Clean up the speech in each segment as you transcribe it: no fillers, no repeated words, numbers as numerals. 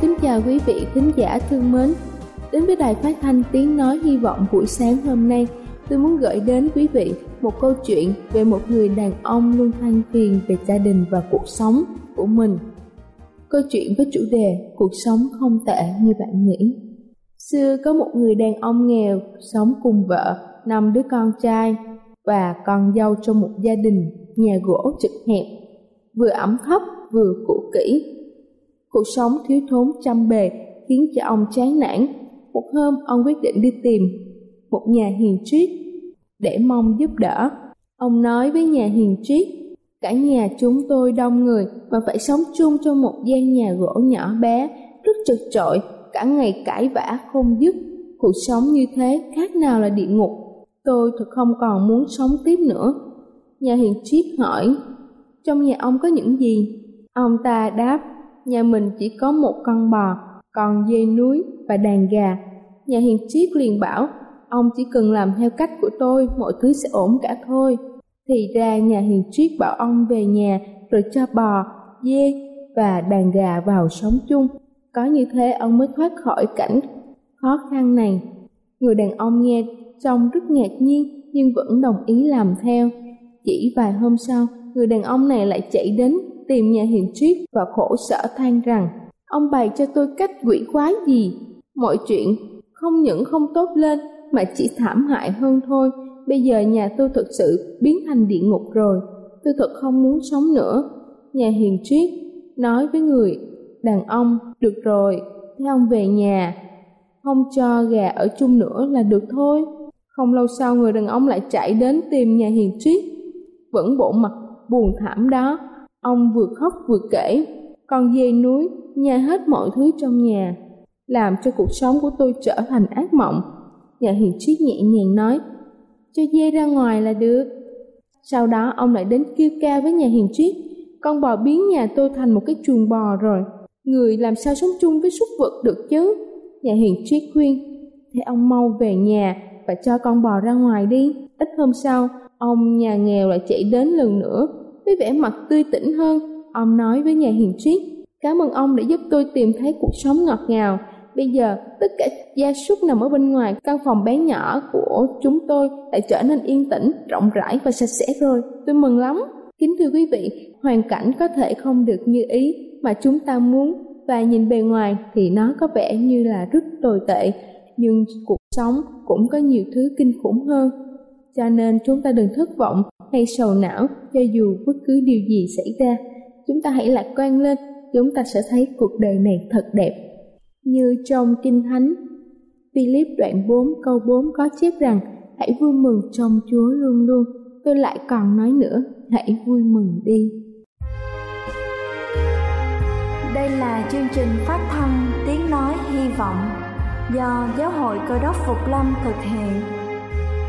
Kính chào quý vị khán giả thương mến, đến với đài phát thanh Tiếng Nói Hy Vọng buổi sáng hôm nay, tôi muốn gửi đến quý vị một câu chuyện về một người đàn ông luôn than phiền về gia đình và cuộc sống của mình. Câu chuyện với chủ đề cuộc sống không tệ như bạn nghĩ. Xưa có một người đàn ông nghèo sống cùng vợ, 5 đứa con trai và con dâu trong một gia đình nhà gỗ chật hẹp, vừa ẩm thấp vừa cũ kỹ. Cuộc sống thiếu thốn trăm bề khiến cho ông chán nản. Một hôm, ông quyết định đi tìm một nhà hiền triết để mong giúp đỡ. Ông nói với nhà hiền triết, cả nhà chúng tôi đông người mà phải sống chung trong một gian nhà gỗ nhỏ bé, rất chật chội, cả ngày cãi vã không dứt. Cuộc sống như thế khác nào là địa ngục. Tôi thật không còn muốn sống tiếp nữa. Nhà hiền triết hỏi, trong nhà ông có những gì? Ông ta đáp, nhà mình chỉ có một con bò, con dê núi và đàn gà. Nhà hiền triết liền bảo, ông chỉ cần làm theo cách của tôi, mọi thứ sẽ ổn cả thôi. Thì ra nhà hiền triết bảo ông về nhà rồi cho bò, dê và đàn gà vào sống chung. Có như thế ông mới thoát khỏi cảnh khó khăn này. Người đàn ông nghe trông rất ngạc nhiên nhưng vẫn đồng ý làm theo. Chỉ vài hôm sau, người đàn ông này lại chạy đến tìm nhà hiền triết và khổ sở than rằng, ông bày cho tôi cách quỷ quái gì, mọi chuyện không những không tốt lên mà chỉ thảm hại hơn thôi. Bây giờ nhà tôi thực sự biến thành địa ngục rồi, tôi thật không muốn sống nữa. Nhà hiền triết nói với người đàn ông, được rồi, thế ông về nhà, không cho gà ở chung nữa là được thôi. Không lâu sau, người đàn ông lại chạy đến tìm nhà hiền triết, vẫn bộ mặt buồn thảm đó. Ông vừa khóc vừa kể, con dê núi nhai hết mọi thứ trong nhà, làm cho cuộc sống của tôi trở thành ác mộng. Nhà hiền triết nhẹ nhàng nói, cho dê ra ngoài là được. Sau đó ông lại đến kêu ca với nhà hiền triết, con bò biến nhà tôi thành một cái chuồng bò rồi, người làm sao sống chung với súc vật được chứ. Nhà hiền triết khuyên, thế ông mau về nhà và cho con bò ra ngoài đi. Ít hôm sau, ông nhà nghèo lại chạy đến lần nữa. Với vẻ mặt tươi tỉnh hơn, ông nói với nhà hiền triết, cảm ơn ông đã giúp tôi tìm thấy cuộc sống ngọt ngào. Bây giờ tất cả gia súc nằm ở bên ngoài căn phòng bé nhỏ của chúng tôi lại trở nên yên tĩnh, rộng rãi và sạch sẽ rồi, tôi mừng lắm. Kính thưa quý vị, hoàn cảnh có thể không được như ý mà chúng ta muốn, và nhìn bề ngoài thì nó có vẻ như là rất tồi tệ, nhưng cuộc sống cũng có nhiều thứ kinh khủng hơn. Cho nên chúng ta đừng thất vọng hay sầu não cho dù bất cứ điều gì xảy ra. Chúng ta hãy lạc quan lên, chúng ta sẽ thấy cuộc đời này thật đẹp. Như trong Kinh Thánh Philip đoạn 4 câu 4 có chép rằng, hãy vui mừng trong Chúa luôn luôn. Tôi lại còn nói nữa, hãy vui mừng đi. Đây là chương trình phát thanh Tiếng Nói Hy Vọng do Giáo hội Cơ đốc Phục Lâm thực hiện.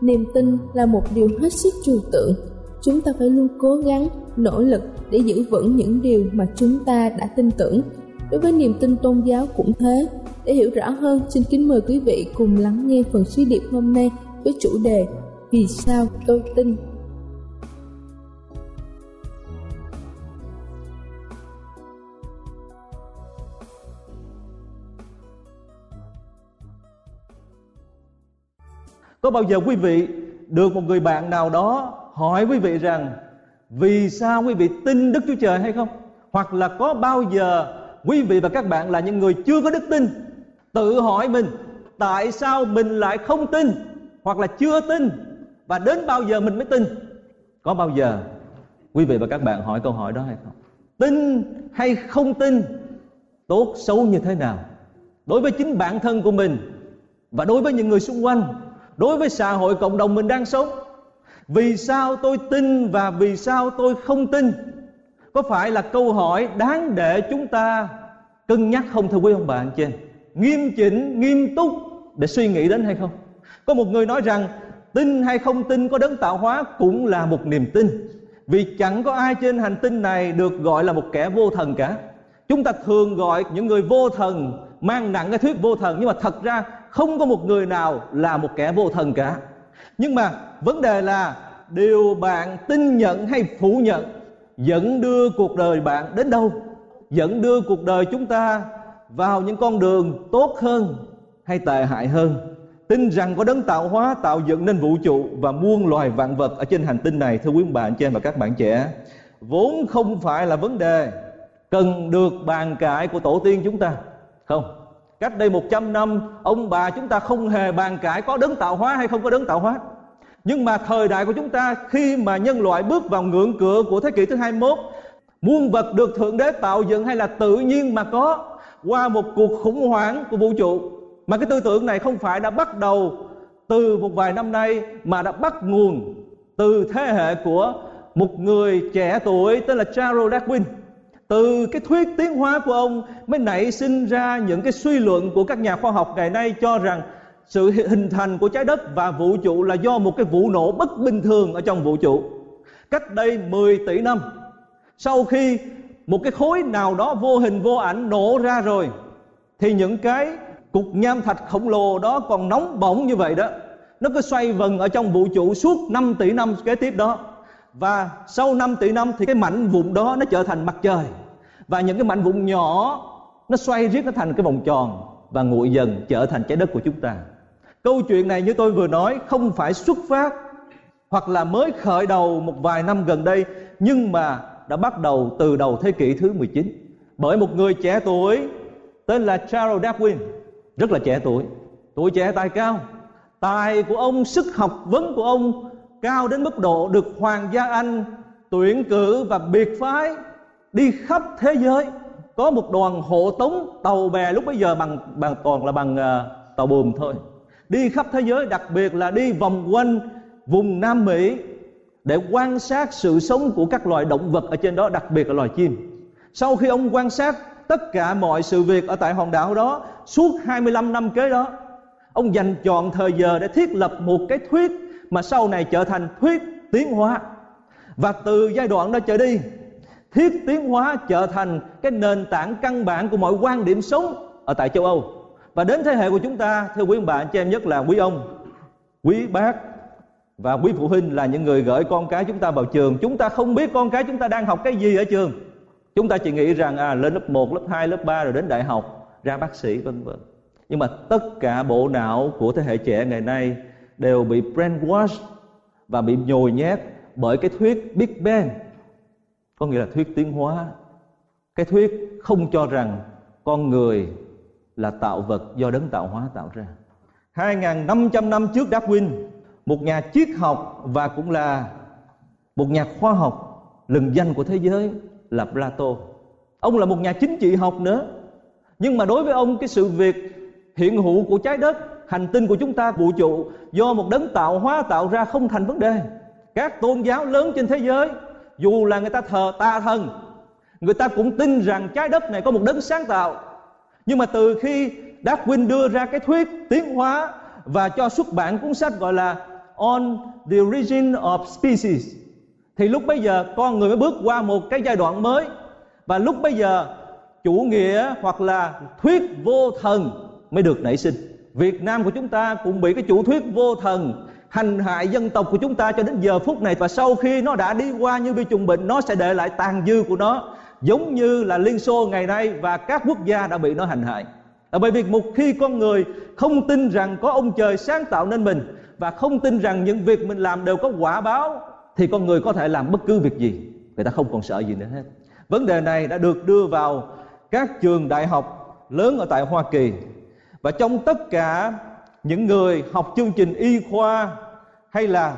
niềm tin là một điều hết sức trừu tượng. Chúng ta phải luôn cố gắng, nỗ lực để giữ vững những điều mà chúng ta đã tin tưởng. Đối với niềm tin tôn giáo cũng thế. Để hiểu rõ hơn, xin kính mời quý vị cùng lắng nghe phần suy điệp hôm nay với chủ đề Vì sao tôi tin? Có bao giờ quý vị được một người bạn nào đó hỏi quý vị rằng vì sao quý vị tin Đức Chúa Trời hay không? Hoặc là có bao giờ quý vị và các bạn là những người chưa có đức tin, tự hỏi mình tại sao mình lại không tin hoặc là chưa tin, và đến bao giờ mình mới tin? Có bao giờ quý vị và các bạn hỏi câu hỏi đó hay không? Tin hay không tin, tốt xấu như thế nào đối với chính bản thân của mình và đối với những người xung quanh, đối với xã hội cộng đồng mình đang sống? Vì sao tôi tin và vì sao tôi không tin? Có phải là câu hỏi đáng để chúng ta cân nhắc không thưa quý ông bà anh chị? Nghiêm chỉnh, nghiêm túc để suy nghĩ đến hay không? Có một người nói rằng tin hay không tin có đấng tạo hóa cũng là một niềm tin. Vì chẳng có ai trên hành tinh này được gọi là một kẻ vô thần cả. Chúng ta thường gọi những người vô thần, mang nặng cái thuyết vô thần, nhưng mà thật ra không có một người nào là một kẻ vô thần cả. Nhưng mà vấn đề là điều bạn tin nhận hay phủ nhận dẫn đưa cuộc đời bạn đến đâu, dẫn đưa cuộc đời chúng ta vào những con đường tốt hơn hay tệ hại hơn. Tin rằng có đấng tạo hóa tạo dựng nên vũ trụ và muôn loài vạn vật ở trên hành tinh này, thưa quý ông bà anh chị em và các bạn trẻ, vốn không phải là vấn đề cần được bàn cãi của tổ tiên chúng ta. Không, cách đây 100 năm ông bà chúng ta không hề bàn cãi có đấng tạo hóa hay không có đấng tạo hóa. Nhưng mà thời đại của chúng ta, khi mà nhân loại bước vào ngưỡng cửa của thế kỷ thứ 21, muôn vật được Thượng Đế tạo dựng hay là tự nhiên mà có qua một cuộc khủng hoảng của vũ trụ. Mà cái tư tưởng này không phải đã bắt đầu từ một vài năm nay, mà đã bắt nguồn từ thế hệ của một người trẻ tuổi tên là Charles Darwin. Từ cái thuyết tiến hóa của ông mới nảy sinh ra những cái suy luận của các nhà khoa học ngày nay, cho rằng sự hình thành của trái đất và vũ trụ là do một cái vụ nổ bất bình thường ở trong vũ trụ. Cách đây 10 tỷ năm, sau khi một cái khối nào đó vô hình vô ảnh nổ ra rồi, thì những cái cục nham thạch khổng lồ đó còn nóng bỏng như vậy đó, nó cứ xoay vần ở trong vũ trụ suốt 5 tỷ năm kế tiếp đó. Và sau 5 tỷ năm thì cái mảnh vụn đó nó trở thành mặt trời, và những cái mảnh vụn nhỏ nó xoay riết nó thành cái vòng tròn và nguội dần trở thành trái đất của chúng ta. Câu chuyện này như tôi vừa nói không phải xuất phát hoặc là mới khởi đầu một vài năm gần đây, nhưng mà đã bắt đầu từ đầu thế kỷ thứ 19 bởi một người trẻ tuổi tên là Charles Darwin. Rất là trẻ tuổi, tuổi trẻ tài cao. Tài của ông, sức học vấn của ông cao đến mức độ được Hoàng gia Anh tuyển cử và biệt phái đi khắp thế giới. Có một đoàn hộ tống tàu bè, lúc bấy giờ toàn là bằng tàu buồm thôi, đi khắp thế giới, đặc biệt là đi vòng quanh vùng Nam Mỹ để quan sát sự sống của các loài động vật ở trên đó, đặc biệt là loài chim. Sau khi ông quan sát tất cả mọi sự việc ở tại hòn đảo đó, suốt 25 năm kế đó, ông dành trọn thời giờ để thiết lập một cái thuyết mà sau này trở thành thuyết tiến hóa. Và từ giai đoạn đó trở đi, thuyết tiến hóa trở thành cái nền tảng căn bản của mọi quan điểm sống ở tại châu Âu. Và đến thế hệ của chúng ta, thưa quý ông bà anh chị em, nhất là quý ông, Quý bác và quý phụ huynh là những người gửi con cái chúng ta vào trường. Chúng ta không biết con cái chúng ta đang học cái gì ở trường. Chúng ta chỉ nghĩ rằng lên lớp 1, lớp 2, lớp 3 rồi đến đại học, ra bác sĩ vân vân. Nhưng mà tất cả bộ não của thế hệ trẻ ngày nay đều bị brainwash và bị nhồi nhét bởi cái thuyết Big Bang, có nghĩa là thuyết tiến hóa. Cái thuyết không cho rằng con người là tạo vật do đấng tạo hóa tạo ra. 2.500 năm trước Darwin, một nhà triết học và cũng là một nhà khoa học lừng danh của thế giới là Plato. Ông là một nhà chính trị học nữa. Nhưng mà đối với ông, cái sự việc hiện hữu của trái đất, hành tinh của chúng ta, vũ trụ do một đấng tạo hóa tạo ra không thành vấn đề. Các tôn giáo lớn trên thế giới, dù là người ta thờ tà thần, người ta cũng tin rằng trái đất này có một đấng sáng tạo. Nhưng mà từ khi Darwin đưa ra cái thuyết tiến hóa và cho xuất bản cuốn sách gọi là On the Origin of Species, thì lúc bây giờ con người mới bước qua một cái giai đoạn mới. Và lúc bây giờ chủ nghĩa hoặc là thuyết vô thần mới được nảy sinh. Việt Nam của chúng ta cũng bị cái chủ thuyết vô thần hành hại dân tộc của chúng ta cho đến giờ phút này. Và sau khi nó đã đi qua như vi trùng bệnh, nó sẽ để lại tàn dư của nó, giống như là Liên Xô ngày nay và các quốc gia đã bị nó hành hại. Là bởi vì một khi con người không tin rằng có ông trời sáng tạo nên mình, và không tin rằng những việc mình làm đều có quả báo, thì con người có thể làm bất cứ việc gì, người ta không còn sợ gì nữa hết. Vấn đề này đã được đưa vào các trường đại học lớn ở tại Hoa Kỳ. Và trong tất cả những người học chương trình y khoa hay là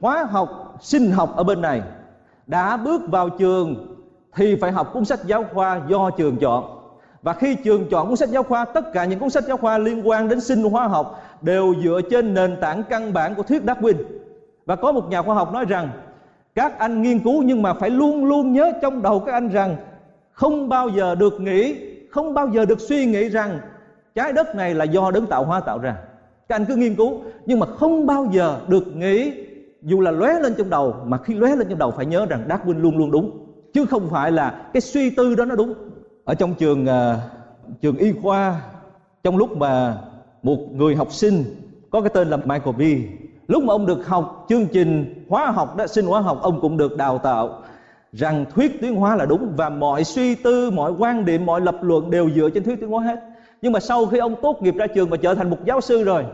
hóa học, sinh học ở bên này, đã bước vào trường thì phải học cuốn sách giáo khoa do trường chọn. Và khi trường chọn cuốn sách giáo khoa, tất cả những cuốn sách giáo khoa liên quan đến sinh hóa học đều dựa trên nền tảng căn bản của thuyết Darwin. Và có một nhà khoa học nói rằng, các anh nghiên cứu nhưng mà phải luôn luôn nhớ trong đầu các anh rằng, không bao giờ được nghĩ, không bao giờ được suy nghĩ rằng trái đất này là do đấng tạo hóa tạo ra. Các anh cứ nghiên cứu nhưng mà không bao giờ được nghĩ, dù là lóe lên trong đầu, mà khi lóe lên trong đầu phải nhớ rằng Darwin luôn luôn đúng, chứ không phải là cái suy tư đó nó đúng. Ở trong trường y khoa, trong lúc mà một người học sinh có cái tên là Michael B, lúc mà ông được học chương trình hóa học đó, sinh hóa học, ông cũng được đào tạo rằng thuyết tiến hóa là đúng, và mọi suy tư, mọi quan điểm, mọi lập luận đều dựa trên thuyết tiến hóa hết. Nhưng mà sau khi ông tốt nghiệp ra trường và trở thành một giáo sư rồi,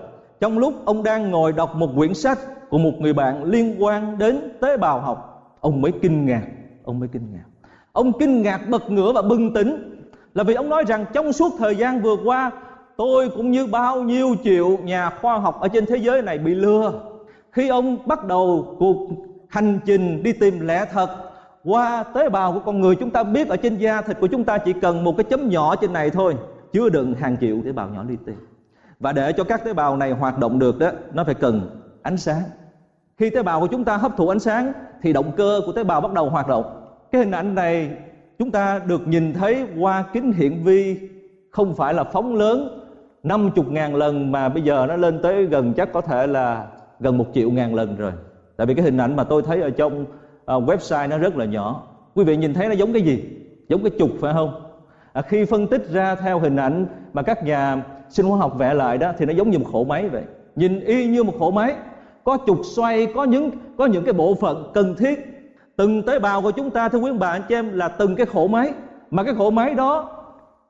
trong lúc ông đang ngồi đọc một quyển sách của một người bạn liên quan đến tế bào học, ông mới kinh ngạc. Ông kinh ngạc bật ngửa và bừng tỉnh, là vì ông nói rằng trong suốt thời gian vừa qua, tôi cũng như bao nhiêu triệu nhà khoa học ở trên thế giới này bị lừa. Khi ông bắt đầu cuộc hành trình đi tìm lẽ thật qua tế bào của con người, chúng ta biết ở trên da thịt của chúng ta chỉ cần một cái chấm nhỏ trên này thôi, chứa đựng hàng triệu tế bào nhỏ li ti. Và để cho các tế bào này hoạt động được đó, nó phải cần ánh sáng. Khi tế bào của chúng ta hấp thụ ánh sáng thì động cơ của tế bào bắt đầu hoạt động. Cái hình ảnh này chúng ta được nhìn thấy qua kính hiển vi, không phải là phóng lớn 50.000 lần mà bây giờ nó lên tới gần, chắc có thể là gần 1.000.000 lần rồi. Tại vì cái hình ảnh mà tôi thấy ở trong website nó rất là nhỏ. Quý vị nhìn thấy nó giống cái gì? Giống cái trục phải không? Khi phân tích ra theo hình ảnh mà các nhà sinh hóa học vẽ lại đó, thì nó giống như một cỗ máy vậy. Nhìn y như một cỗ máy, có trục xoay, có những cái bộ phận cần thiết. Từng tế bào của chúng ta, thưa quý bà anh chị em, là từng cái cỗ máy, mà cái cỗ máy đó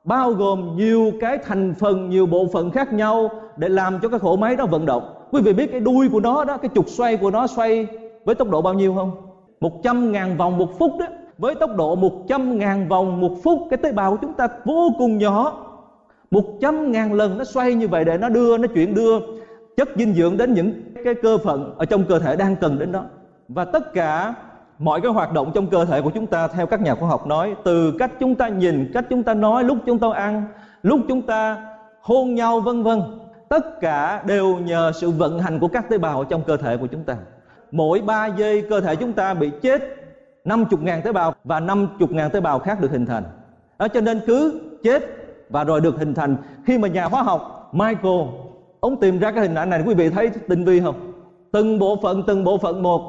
bao gồm nhiều cái thành phần, nhiều bộ phận khác nhau để làm cho cái cỗ máy đó vận động. Quý vị biết cái đuôi của nó đó, cái trục xoay của nó xoay với tốc độ bao nhiêu không? 100.000 vòng một phút đó. Với tốc độ 100.000 vòng một phút, cái tế bào của chúng ta vô cùng nhỏ. 100.000 lần nó xoay như vậy để nó chuyển đưa chất dinh dưỡng đến những cái cơ phận ở trong cơ thể đang cần đến đó. Và tất cả mọi cái hoạt động trong cơ thể của chúng ta, theo các nhà khoa học nói, từ cách chúng ta nhìn, cách chúng ta nói, lúc chúng ta ăn, lúc chúng ta hôn nhau vân vân, tất cả đều nhờ sự vận hành của các tế bào trong cơ thể của chúng ta. Mỗi 3 giây cơ thể chúng ta bị chết 50.000 tế bào, và 50.000 tế bào khác được hình thành. Đó, cho nên cứ chết và rồi được hình thành. Khi mà nhà hóa học Michael, ông tìm ra cái hình ảnh này, quý vị thấy tinh vi không? Từng bộ phận một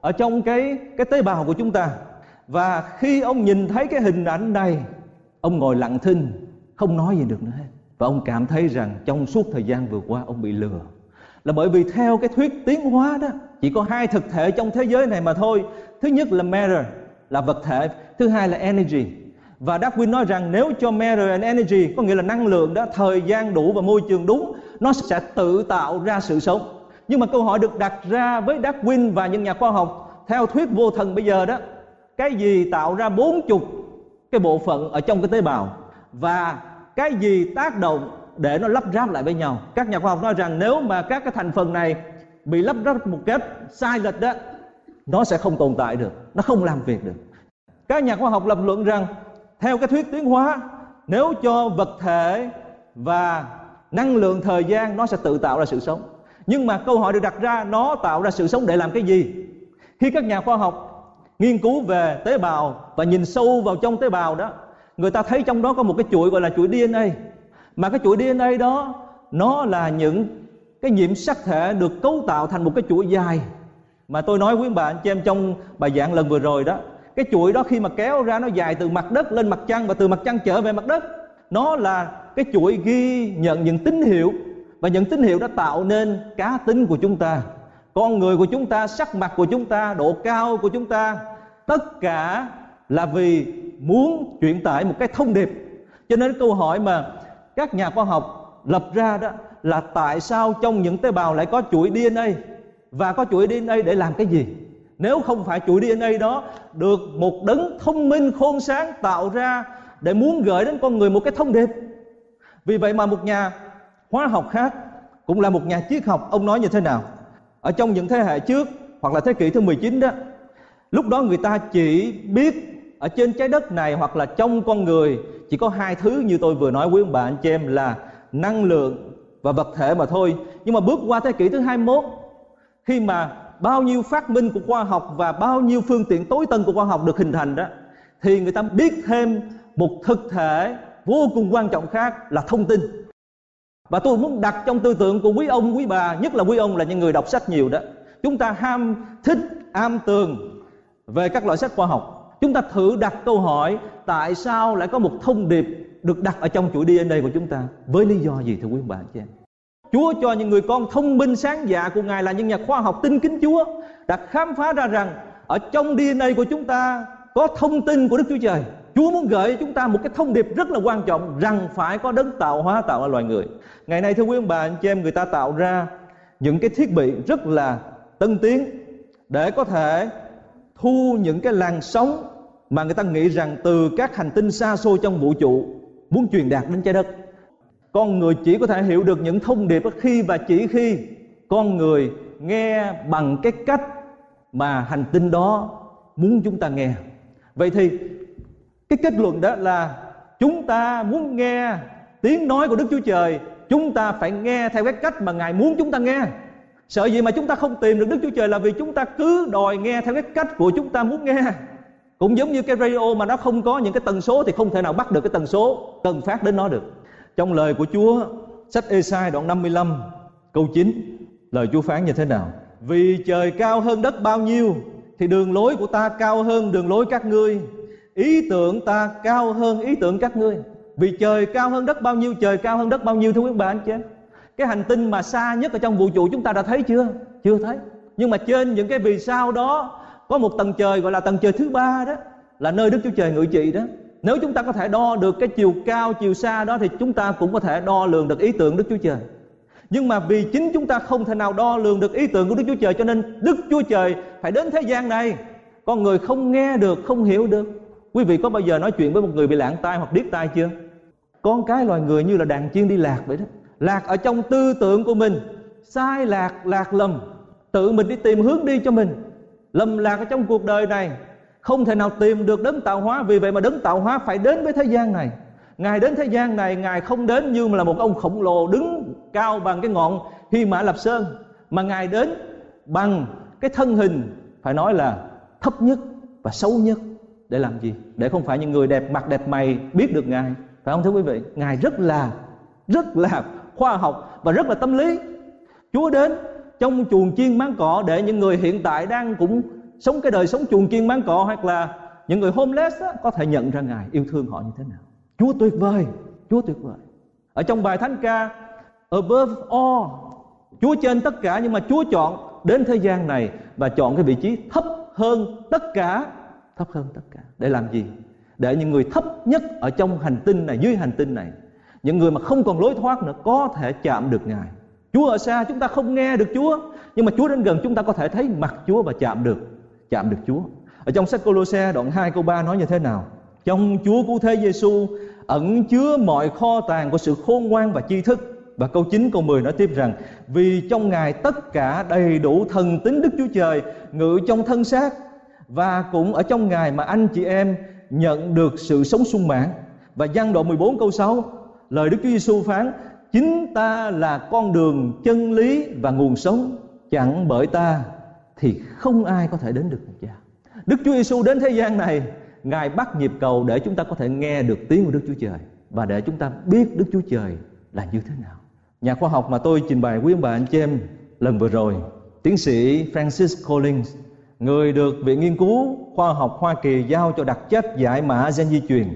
ở trong cái tế bào của chúng ta. Và khi ông nhìn thấy cái hình ảnh này, ông ngồi lặng thinh, không nói gì được nữa hết. Và ông cảm thấy rằng trong suốt thời gian vừa qua ông bị lừa. là bởi vì theo cái thuyết tiến hóa đó, chỉ có hai thực thể trong thế giới này mà thôi. Thứ nhất là matter, là vật thể. Thứ hai là energy. Và Darwin nói rằng nếu cho matter and energy, có nghĩa là năng lượng đó, thời gian đủ và môi trường đúng, nó sẽ tự tạo ra sự sống. Nhưng mà câu hỏi được đặt ra với Darwin và những nhà khoa học theo thuyết vô thần bây giờ đó, cái gì tạo ra 40 cái bộ phận ở trong cái tế bào, và cái gì tác động để nó lắp ráp lại với nhau? Các nhà khoa học nói rằng nếu mà các cái thành phần này bị lắp ráp một cách sai lệch đó, nó sẽ không tồn tại được, nó không làm việc được. Các nhà khoa học lập luận rằng theo cái thuyết tiến hóa, nếu cho vật thể và năng lượng thời gian, nó sẽ tự tạo ra sự sống. Nhưng mà câu hỏi được đặt ra, nó tạo ra sự sống để làm cái gì? Khi các nhà khoa học nghiên cứu về tế bào và nhìn sâu vào trong tế bào đó, người ta thấy trong đó có một cái chuỗi gọi là chuỗi DNA. Mà cái chuỗi DNA đó, nó là những cái nhiễm sắc thể được cấu tạo thành một cái chuỗi dài. Mà tôi nói quý bạn cho em trong bài giảng lần vừa rồi đó, cái chuỗi đó khi mà kéo ra nó dài từ mặt đất lên mặt trăng, và từ mặt trăng trở về mặt đất. Nó là cái chuỗi ghi nhận những tín hiệu, và những tín hiệu đã tạo nên cá tính của chúng ta, con người của chúng ta, sắc mặt của chúng ta, độ cao của chúng ta. Tất cả là vì muốn truyền tải một cái thông điệp. Cho nên câu hỏi mà các nhà khoa học lập ra đó là tại sao trong những tế bào lại có chuỗi DNA, và có chuỗi DNA để làm cái gì? Nếu không phải chuỗi DNA đó được một đấng thông minh khôn sáng tạo ra để muốn gửi đến con người một cái thông điệp. Vì vậy mà một nhà hóa học khác, cũng là một nhà triết học, ông nói như thế nào? Ở trong những thế hệ trước, hoặc là thế kỷ thứ 19 đó, lúc đó người ta chỉ biết ở trên trái đất này hoặc là trong con người chỉ có hai thứ như tôi vừa nói quý ông bà anh chị em, là năng lượng và vật thể mà thôi. Nhưng mà bước qua thế kỷ thứ 21, khi mà bao nhiêu phát minh của khoa học và bao nhiêu phương tiện tối tân của khoa học được hình thành đó, thì người ta biết thêm một thực thể vô cùng quan trọng khác là thông tin. Và tôi muốn đặt trong tư tưởng của quý ông, quý bà, nhất là quý ông là những người đọc sách nhiều đó, chúng ta ham thích, am tường về các loại sách khoa học. Chúng ta thử đặt câu hỏi tại sao lại có một thông điệp được đặt ở trong chuỗi DNA của chúng ta, với lý do gì thưa quý bà chị em? Chúa cho những người con thông minh sáng dạ của Ngài là những nhà khoa học tin kính Chúa đã khám phá ra rằng ở trong DNA của chúng ta có thông tin của Đức Chúa Trời. Chúa muốn gửi chúng ta một cái thông điệp rất là quan trọng rằng phải có đấng tạo hóa tạo ra loài người. Ngày nay thưa quý ông bà anh chị em, người ta tạo ra những cái thiết bị rất là tân tiến để có thể thu những cái làn sóng mà người ta nghĩ rằng từ các hành tinh xa xôi trong vũ trụ muốn truyền đạt đến trái đất. Con người chỉ có thể hiểu được những thông điệp khi và chỉ khi con người nghe bằng cái cách mà hành tinh đó muốn chúng ta nghe. Vậy thì cái kết luận đó là chúng ta muốn nghe tiếng nói của Đức Chúa Trời, chúng ta phải nghe theo cái cách mà Ngài muốn chúng ta nghe. Sợ gì mà chúng ta không tìm được Đức Chúa Trời là vì chúng ta cứ đòi nghe theo cái cách của chúng ta muốn nghe. Cũng giống như cái radio mà nó không có những cái tần số thì không thể nào bắt được cái tần số cần phát đến nó được. Trong lời của Chúa, sách Ê-sai đoạn 55 câu 9, lời Chúa phán như thế nào? Vì trời cao hơn đất bao nhiêu thì đường lối của ta cao hơn đường lối các ngươi, ý tưởng ta cao hơn ý tưởng các ngươi. Vì trời cao hơn đất bao nhiêu, trời cao hơn đất bao nhiêu thưa quý bà anh chị em? Cái hành tinh mà xa nhất ở trong vũ trụ chúng ta đã thấy chưa? Chưa thấy. Nhưng mà trên những cái vì sao đó có một tầng trời gọi là tầng trời thứ 3 đó, là nơi Đức Chúa Trời ngự trị đó. Nếu chúng ta có thể đo được cái chiều cao, chiều xa đó, thì chúng ta cũng có thể đo lường được ý tưởng Đức Chúa Trời. Nhưng mà vì chính chúng ta không thể nào đo lường được ý tưởng của Đức Chúa Trời, cho nên Đức Chúa Trời phải đến thế gian này. Con người không nghe được, không hiểu được. Quý vị có bao giờ nói chuyện với một người bị lạng tai hoặc điếc tai chưa? Con cái loài người như là đàn chiên đi lạc vậy đó. Lạc ở trong tư tưởng của mình, sai lạc, lạc lầm, tự mình đi tìm hướng đi cho mình. Lầm lạc ở trong cuộc đời này, không thể nào tìm được đấng tạo hóa. Vì vậy mà đấng tạo hóa phải đến với thế gian này. Ngài đến thế gian này, Ngài không đến như là một ông khổng lồ đứng cao bằng cái ngọn Hy Mã Lạp Sơn, mà Ngài đến bằng cái thân hình phải nói là thấp nhất và xấu nhất. Để làm gì? Để không phải những người đẹp mặt đẹp mày biết được Ngài, phải không thưa quý vị? Ngài rất là khoa học và rất là tâm lý. Chúa đến trong chuồng chiên máng cỏ để những người hiện tại đang cũng sống cái đời sống chuồng chiên máng cỏ, hoặc là những người homeless đó, có thể nhận ra Ngài yêu thương họ như thế nào. Chúa tuyệt vời, Chúa tuyệt vời. Ở trong bài thánh ca Above All, Chúa trên tất cả, nhưng mà Chúa chọn đến thế gian này và chọn cái vị trí thấp hơn tất cả, thấp hơn tất cả. Để làm gì? Để những người thấp nhất ở trong hành tinh này, dưới hành tinh này, những người mà không còn lối thoát nữa có thể chạm được Ngài. Chúa ở xa, chúng ta không nghe được Chúa, nhưng mà Chúa đến gần, chúng ta có thể thấy mặt Chúa và chạm được Chúa. Ở trong sách Cô-lô-se đoạn 2 câu 3 nói như thế nào? Trong Chúa Cứu Thế Giê-xu ẩn chứa mọi kho tàng của sự khôn ngoan và tri thức. Và câu 9 câu 10 nói tiếp rằng, vì trong Ngài tất cả đầy đủ thần tính Đức Chúa Trời ngự trong thân xác, và cũng ở trong Ngài mà anh chị em nhận được sự sống sung mãn. Và Giăng đoạn 14 câu 6, lời Đức Chúa Giê-xu phán, chính ta là con đường, chân lý và nguồn sống, chẳng bởi ta thì không ai có thể đến được Cha. Đức Chúa Giê-xu đến thế gian này, Ngài bắt nhịp cầu để chúng ta có thể nghe được tiếng của Đức Chúa Trời và để chúng ta biết Đức Chúa Trời là như thế nào. Nhà khoa học mà tôi trình bày quý ông bà anh chị em lần vừa rồi, tiến sĩ Francis Collins, người được Viện Nghiên cứu Khoa học Hoa Kỳ giao cho đặc trách giải mã gen di truyền,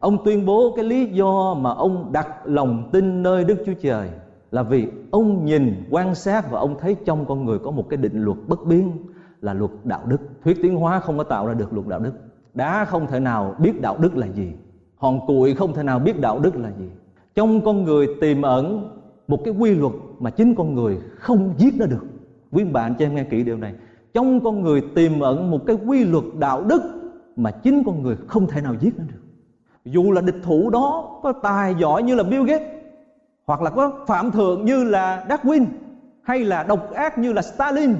ông tuyên bố cái lý do mà ông đặt lòng tin nơi Đức Chúa Trời là vì ông nhìn, quan sát và ông thấy trong con người có một cái định luật bất biến là luật đạo đức. Thuyết tiến hóa không có tạo ra được luật đạo đức. Đá không thể nào biết đạo đức là gì. Hòn cụi không thể nào biết đạo đức là gì. Trong con người tiềm ẩn một cái quy luật mà chính con người không giết nó được. Quý bạn cho em nghe kỹ điều này. Trong con người tiềm ẩn một cái quy luật đạo đức mà chính con người không thể nào giết nó được. Dù là địch thủ đó có tài giỏi như là Bill Gates, hoặc là có phạm thượng như là Darwin, hay là độc ác như là Stalin,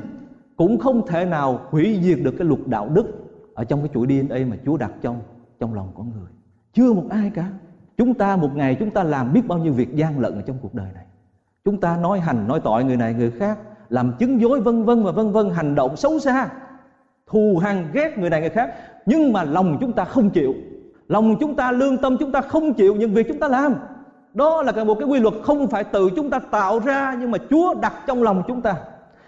cũng không thể nào hủy diệt được cái luật đạo đức ở trong cái chuỗi DNA mà Chúa đặt trong lòng con người. Chưa một ai cả. Chúng ta một ngày chúng ta làm biết bao nhiêu việc gian lận ở trong cuộc đời này. Chúng ta nói hành, nói tội người này người khác, làm chứng dối vân vân, hành động xấu xa, thù hằn ghét người này người khác. Nhưng mà lòng chúng ta không chịu, lòng chúng ta, lương tâm chúng ta không chịu những việc chúng ta làm. Đó là một cái quy luật không phải tự chúng ta tạo ra, nhưng mà Chúa đặt trong lòng chúng ta.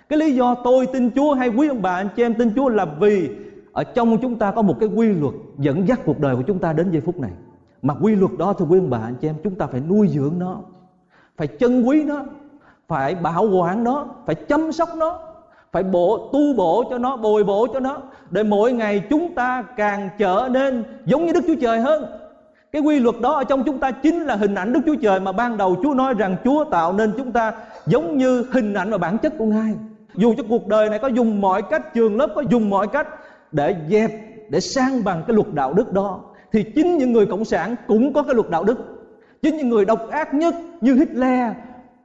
Cái lý do tôi tin Chúa hay quý ông bà anh chị em tin Chúa là vì ở trong chúng ta có một cái quy luật dẫn dắt cuộc đời của chúng ta đến giây phút này. Mà quy luật đó thưa quý ông bà anh chị em, chúng ta phải nuôi dưỡng nó, phải trân quý nó, phải bảo quản nó, phải chăm sóc nó, phải tu bổ cho nó, bồi bổ cho nó, để mỗi ngày chúng ta càng trở nên giống như Đức Chúa Trời hơn. Cái quy luật đó ở trong chúng ta chính là hình ảnh Đức Chúa Trời mà ban đầu Chúa nói rằng Chúa tạo nên chúng ta giống như hình ảnh và bản chất của Ngài. Dù cho cuộc đời này có dùng mọi cách, trường lớp có dùng mọi cách để dẹp, để san bằng cái luật đạo đức đó, thì chính những người cộng sản cũng có cái luật đạo đức. Chính những người độc ác nhất như Hitler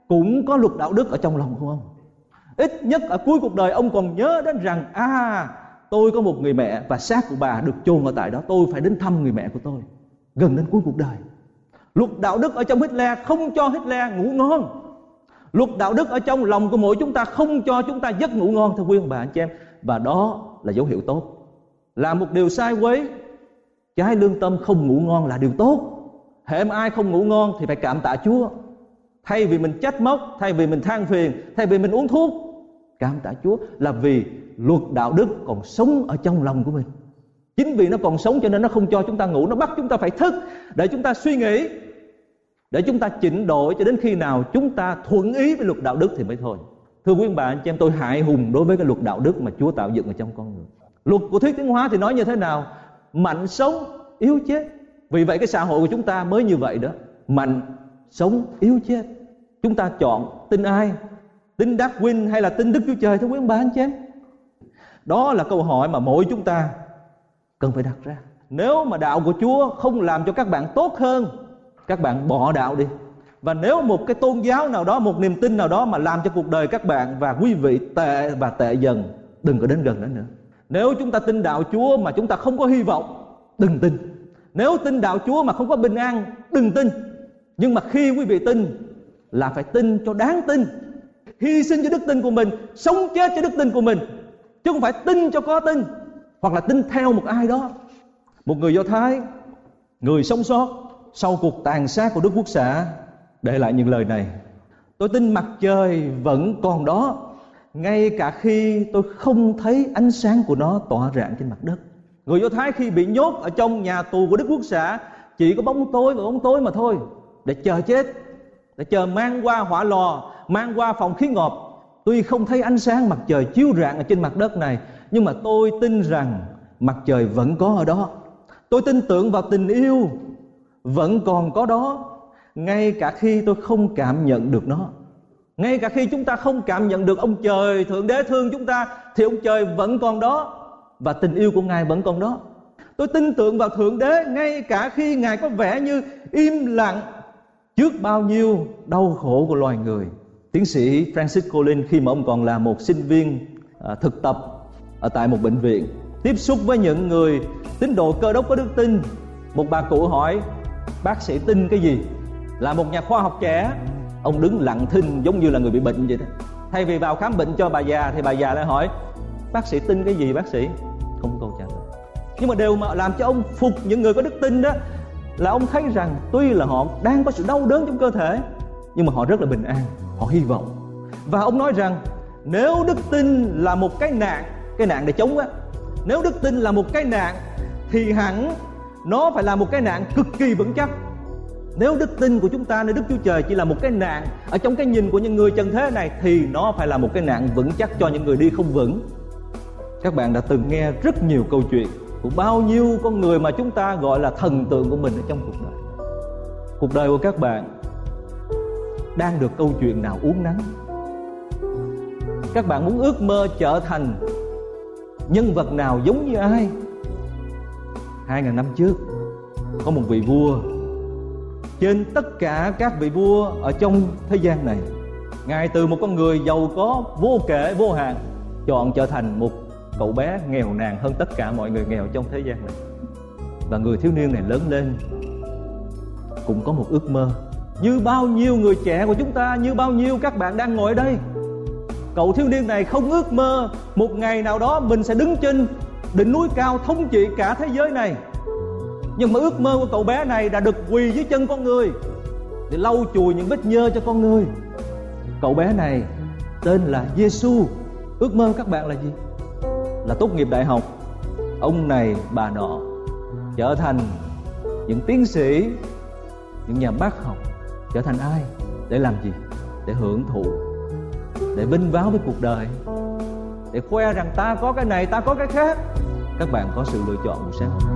cũng có luật đạo đức ở trong lòng của ông. Ít nhất ở cuối cuộc đời ông còn nhớ đến rằng tôi có một người mẹ và xác của bà được chôn ở tại đó, tôi phải đến thăm người mẹ của tôi. Gần đến cuối cuộc đời, luật đạo đức ở trong Hitler không cho Hitler ngủ ngon. Luật đạo đức ở trong lòng của mỗi chúng ta không cho chúng ta giấc ngủ ngon, thưa quý ông bà anh chị em. Và đó là dấu hiệu tốt. Làm một điều sai quấy, trái lương tâm, không ngủ ngon là điều tốt. Hễ ai không ngủ ngon thì phải cảm tạ Chúa. Thay vì mình trách móc, thay vì mình than phiền, thay vì mình uống thuốc, cảm tạ Chúa là vì luật đạo đức còn sống ở trong lòng của mình. Chính vì nó còn sống cho nên nó không cho chúng ta ngủ, nó bắt chúng ta phải thức để chúng ta suy nghĩ, để chúng ta chỉnh đổi cho đến khi nào chúng ta thuận ý với luật đạo đức thì mới thôi. Thưa quý ông bà anh chị em, tôi hại hùng đối với cái luật đạo đức mà Chúa tạo dựng ở trong con người. Luật của thuyết tiến hóa thì nói như thế nào? Mạnh sống, yếu chết. Vì vậy cái xã hội của chúng ta mới như vậy đó. Mạnh sống, yếu chết. Chúng ta chọn tin ai? Tin Darwin hay là tin Đức Chúa Trời, thưa quý ông bà anh chị em? Đó là câu hỏi mà mỗi chúng ta cần phải đặt ra. Nếu mà đạo của Chúa không làm cho các bạn tốt hơn, các bạn bỏ đạo đi. Và nếu một cái tôn giáo nào đó, một niềm tin nào đó mà làm cho cuộc đời các bạn và quý vị tệ dần, đừng có đến gần đó nữa. Nếu chúng ta tin đạo Chúa mà chúng ta không có hy vọng, đừng tin. Nếu tin đạo Chúa mà không có bình an, đừng tin. Nhưng mà khi quý vị tin là phải tin cho đáng tin, hy sinh cho đức tin của mình, sống chết cho đức tin của mình, chứ không phải tin cho có tin, hoặc là tin theo một ai đó. Một người Do Thái, người sống sót sau cuộc tàn sát của Đức Quốc xã, để lại những lời này: tôi tin mặt trời vẫn còn đó, ngay cả khi tôi không thấy ánh sáng của nó tỏa rạng trên mặt đất. Người Do Thái khi bị nhốt ở trong nhà tù của Đức Quốc xã chỉ có bóng tối và bóng tối mà thôi, để chờ chết, để chờ mang qua hỏa lò, mang qua phòng khí ngọt. tuy không thấy ánh sáng mặt trời chiếu rạng ở trên mặt đất này, nhưng mà tôi tin rằng mặt trời vẫn có ở đó. Tôi tin tưởng vào tình yêu vẫn còn có đó, ngay cả khi tôi không cảm nhận được nó. Ngay cả khi chúng ta không cảm nhận được ông trời, Thượng Đế thương chúng ta, thì ông trời vẫn còn đó, và tình yêu của Ngài vẫn còn đó. Tôi tin tưởng vào Thượng Đế ngay cả khi Ngài có vẻ như im lặng trước bao nhiêu đau khổ của loài người. Tiến sĩ Francis Collins, khi mà ông còn là một sinh viên thực tập ở tại một bệnh viện, tiếp xúc với những người tín đồ Cơ Đốc có đức tin, một bà cụ hỏi: bác sĩ tin cái gì? Là một nhà khoa học trẻ, ông đứng lặng thinh giống như là người bị bệnh vậy đó. Thay vì vào khám bệnh cho bà già thì bà già lại hỏi: bác sĩ tin cái gì bác sĩ? Không câu trả lời. Nhưng mà điều mà làm cho ông phục những người có đức tin đó là ông thấy rằng tuy là họ đang có sự đau đớn trong cơ thể, nhưng mà họ rất là bình an, họ hy vọng. Và ông nói rằng nếu đức tin là một cái nạn để chống á, nếu đức tin là một cái nạn thì hẳn nó phải là một cái nạn cực kỳ vững chắc. Nếu đức tin của chúng ta nơi Đức Chúa Trời chỉ là một cái nạn ở trong cái nhìn của những người trần thế này, thì nó phải là một cái nạn vững chắc cho những người đi không vững. Các bạn đã từng nghe rất nhiều câu chuyện của bao nhiêu con người mà chúng ta gọi là thần tượng của mình ở trong cuộc đời. Cuộc đời của các bạn đang được câu chuyện nào uốn nắn? Các bạn muốn ước mơ trở thành nhân vật nào, giống như ai? 2000 năm trước có một vị vua. Trên tất cả các vị vua ở trong thế gian này, Ngài từ một con người giàu có vô kể vô hạn chọn trở thành một cậu bé nghèo nàn hơn tất cả mọi người nghèo trong thế gian này. Và người thiếu niên này lớn lên cũng có một ước mơ. Như bao nhiêu người trẻ của chúng ta, như bao nhiêu các bạn đang ngồi ở đây, cậu thiếu niên này không ước mơ một ngày nào đó mình sẽ đứng trên đỉnh núi cao thống trị cả thế giới này. Nhưng mà ước mơ của cậu bé này đã được quỳ dưới chân con người để lau chùi những vết nhơ cho con người. Cậu bé này tên là Giê-xu. Ước mơ các bạn là gì? Là tốt nghiệp đại học, ông này bà nọ trở thành những tiến sĩ, những nhà bác học. Trở thành ai? Để làm gì? Để hưởng thụ, để vinh váo với cuộc đời, để khoe rằng ta có cái này, ta có cái khác. Các bạn có sự lựa chọn buổi sáng hôm nay.